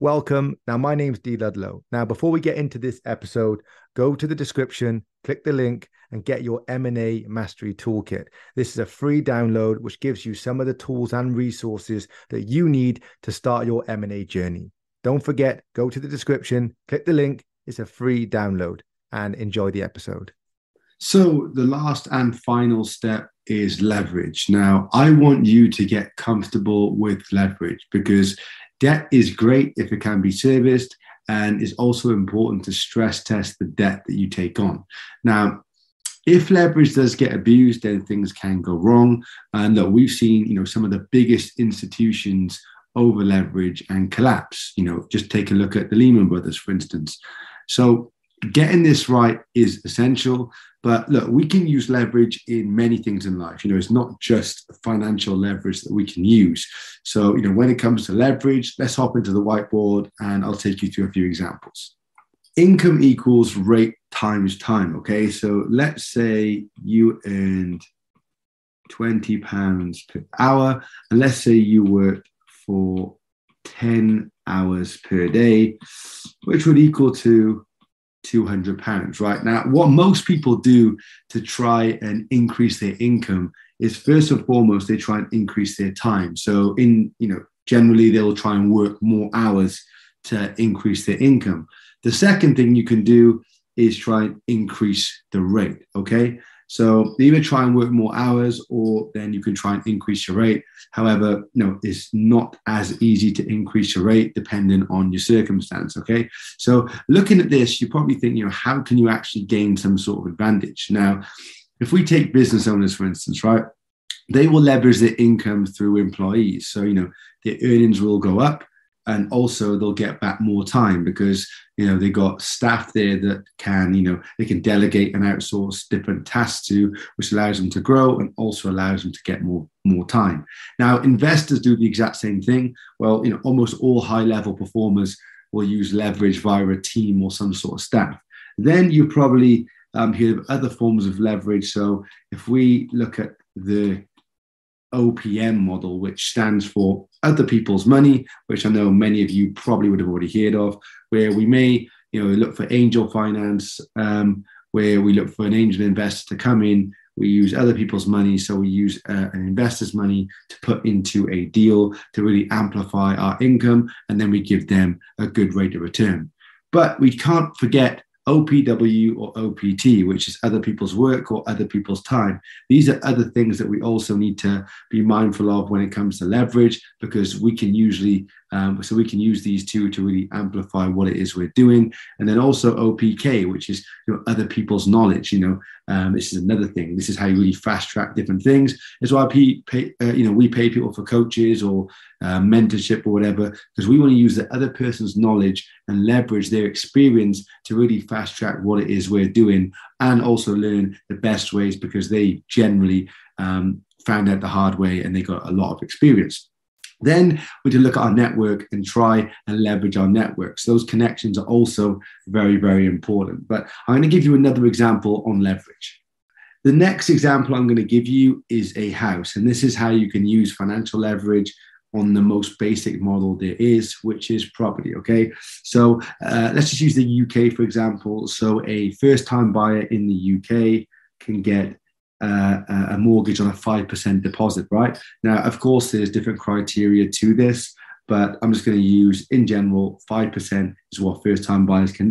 Welcome. Now, my name's Dee Ludlow. Now, before we get into this episode, go to the description, click the link, and get your M&A Mastery Toolkit. This is a free download, which gives you some of the tools and resources that you need to start your M&A journey. Don't forget, go to the description, click the link. It's a free download, and enjoy the episode. So the last and final step is leverage. Now, I want you to get comfortable with leverage because debt is great if it can be serviced, and it's also important to stress test the debt that you take on. Now, if leverage does get abused, then things can go wrong. And look, we've seen, some of the biggest institutions over leverage and collapse. Just take a look at the Lehman Brothers, for instance. So getting this right is essential. But look, we can use leverage in many things in life. It's not just financial leverage that we can use. So, when it comes to leverage, let's hop into the whiteboard and I'll take you through a few examples. Income equals rate times time. Okay, so let's say you earned £20 per hour, and let's say you worked for 10 hours per day, which would equal to £200, right? Now, what most people do to try and increase their income is first and foremost, they try and increase their time. So generally they'll try and work more hours to increase their income. The second thing you can do is try and increase the rate, okay? So either try and work more hours, or then you can try and increase your rate. However, it's not as easy to increase your rate depending on your circumstance, okay? So looking at this, you probably think, how can you actually gain some sort of advantage? Now, if we take business owners, for instance, right, they will leverage their income through employees. So, their earnings will go up, and also they'll get back more time because, they got staff there that can, they can delegate and outsource different tasks to, which allows them to grow and also allows them to get more time. Now, investors do the exact same thing. Well, almost all high-level performers will use leverage via a team or some sort of staff. Then you probably hear of other forms of leverage. So if we look at the OPM model, which stands for other people's money, which I know many of you probably would have already heard of, where we may, look for angel finance, where we look for an angel investor to come in. We use other people's money. So we use an investor's money to put into a deal to really amplify our income. And then we give them a good rate of return. But we can't forget OPW or OPT, which is other people's work or other people's time. These are other things that we also need to be mindful of when it comes to leverage, because we can usually, so we can use these two to really amplify what it is we're doing. And then also OPK, which is other people's knowledge. This is another thing. This is how you really fast track different things. It's why we pay people for coaches or mentorship or whatever, because we want to use the other person's knowledge and leverage their experience to really fast track what it is we're doing, and also learn the best ways, because they generally found out the hard way and they got a lot of experience. Then we can look at our network and try and leverage our networks. Those connections are also very, very important. But I'm going to give you another example on leverage. The next example I'm going to give you is a house. And this is how you can use financial leverage on the most basic model there is, which is property, okay? So let's just use the UK, for example. So a first-time buyer in the UK can get a mortgage on a 5% deposit, right? Now, of course, there's different criteria to this, but I'm just going to use, in general, 5% is what first-time buyers can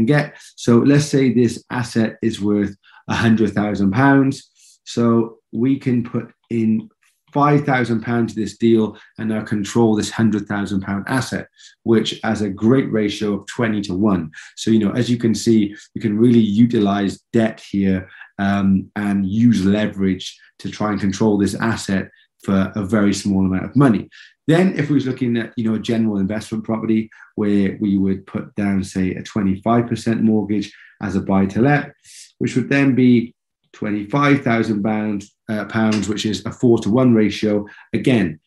get. So let's say this asset is worth £100,000. So we can put in £5,000 to this deal and now control this £100,000 asset, which has a great ratio of 20 to 1. So, as you can see, you can really utilize debt here and use leverage to try and control this asset for a very small amount of money. Then if we was looking at, a general investment property where we would put down, say, a 25% mortgage as a buy-to-let, which would then be £25,000, which is a 4 to 1 ratio. Again,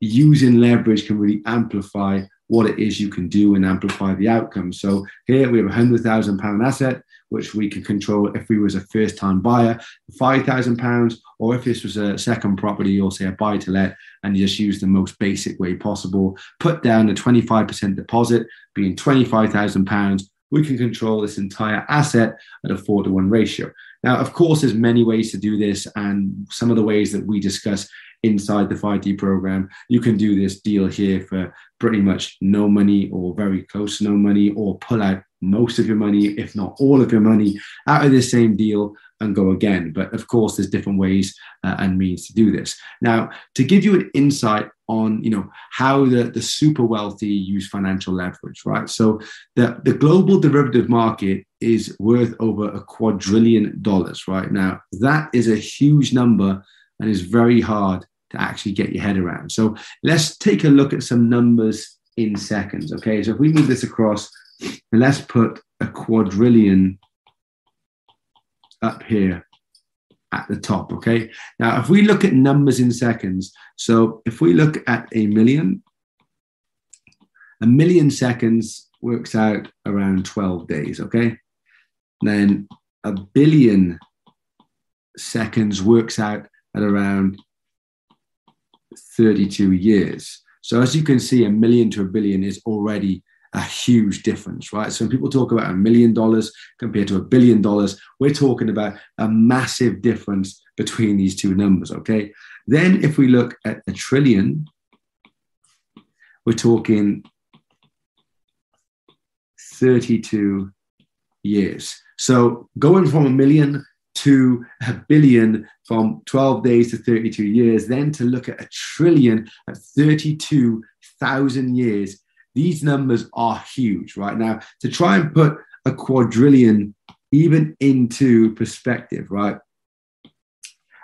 using leverage can really amplify what it is you can do and amplify the outcome. So here we have a £100,000 asset. which we could control if we was a first-time buyer, £5,000, or if this was a second property or say a buy-to-let, and you just use the most basic way possible. Put down a 25% deposit, being £25,000, we can control this entire asset at a 4-to-1 ratio. Now, of course, there's many ways to do this, and some of the ways that we discuss inside the 5D program, you can do this deal here for pretty much no money or very close to no money, or pull out most of your money, if not all of your money, out of this same deal and go again. But of course, there's different ways and means to do this. Now, to give you an insight on, you know, how the super wealthy use financial leverage, right? So the global derivative market is worth over $1 quadrillion right now. That is a huge number and is very hard to actually get your head around. So let's take a look at some numbers in seconds, okay? So if we move this across, and let's put $1 quadrillion up here at the top, okay? Now, if we look at numbers in seconds, so if we look at a million seconds works out around 12 days, okay? And then a billion seconds works out at around 32 years. So as you can see, $1 million to $1 billion is already a huge difference, right? So when people talk about $1 million compared to $1 billion, we're talking about a massive difference between these two numbers, okay? Then if we look at $1 trillion, we're talking 32 years. So going from $1 million to $1 billion from 12 days to 32 years, then to look at $1 trillion at 32,000 years, these numbers are huge right now. To try and put $1 quadrillion even into perspective, right?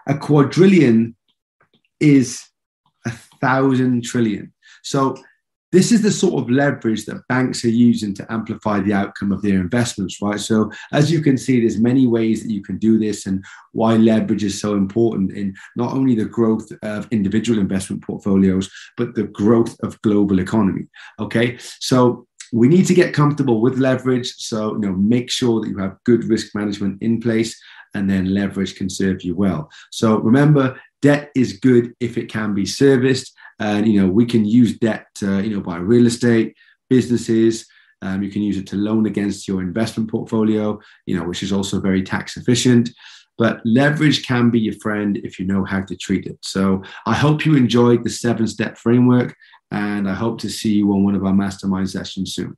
$1 quadrillion is 1,000 trillion. So this is the sort of leverage that banks are using to amplify the outcome of their investments, right? So as you can see, there's many ways that you can do this, and why leverage is so important in not only the growth of individual investment portfolios, but the growth of global economy, okay? So we need to get comfortable with leverage. So, you know, make sure that you have good risk management in place, and then leverage can serve you well. So remember, debt is good if it can be serviced. And, you know, we can use debt to, you know, buy real estate, businesses. You can use it to loan against your investment portfolio, you know, which is also very tax efficient. But leverage can be your friend if you know how to treat it. So I hope you enjoyed the 7-step framework, and I hope to see you on one of our mastermind sessions soon.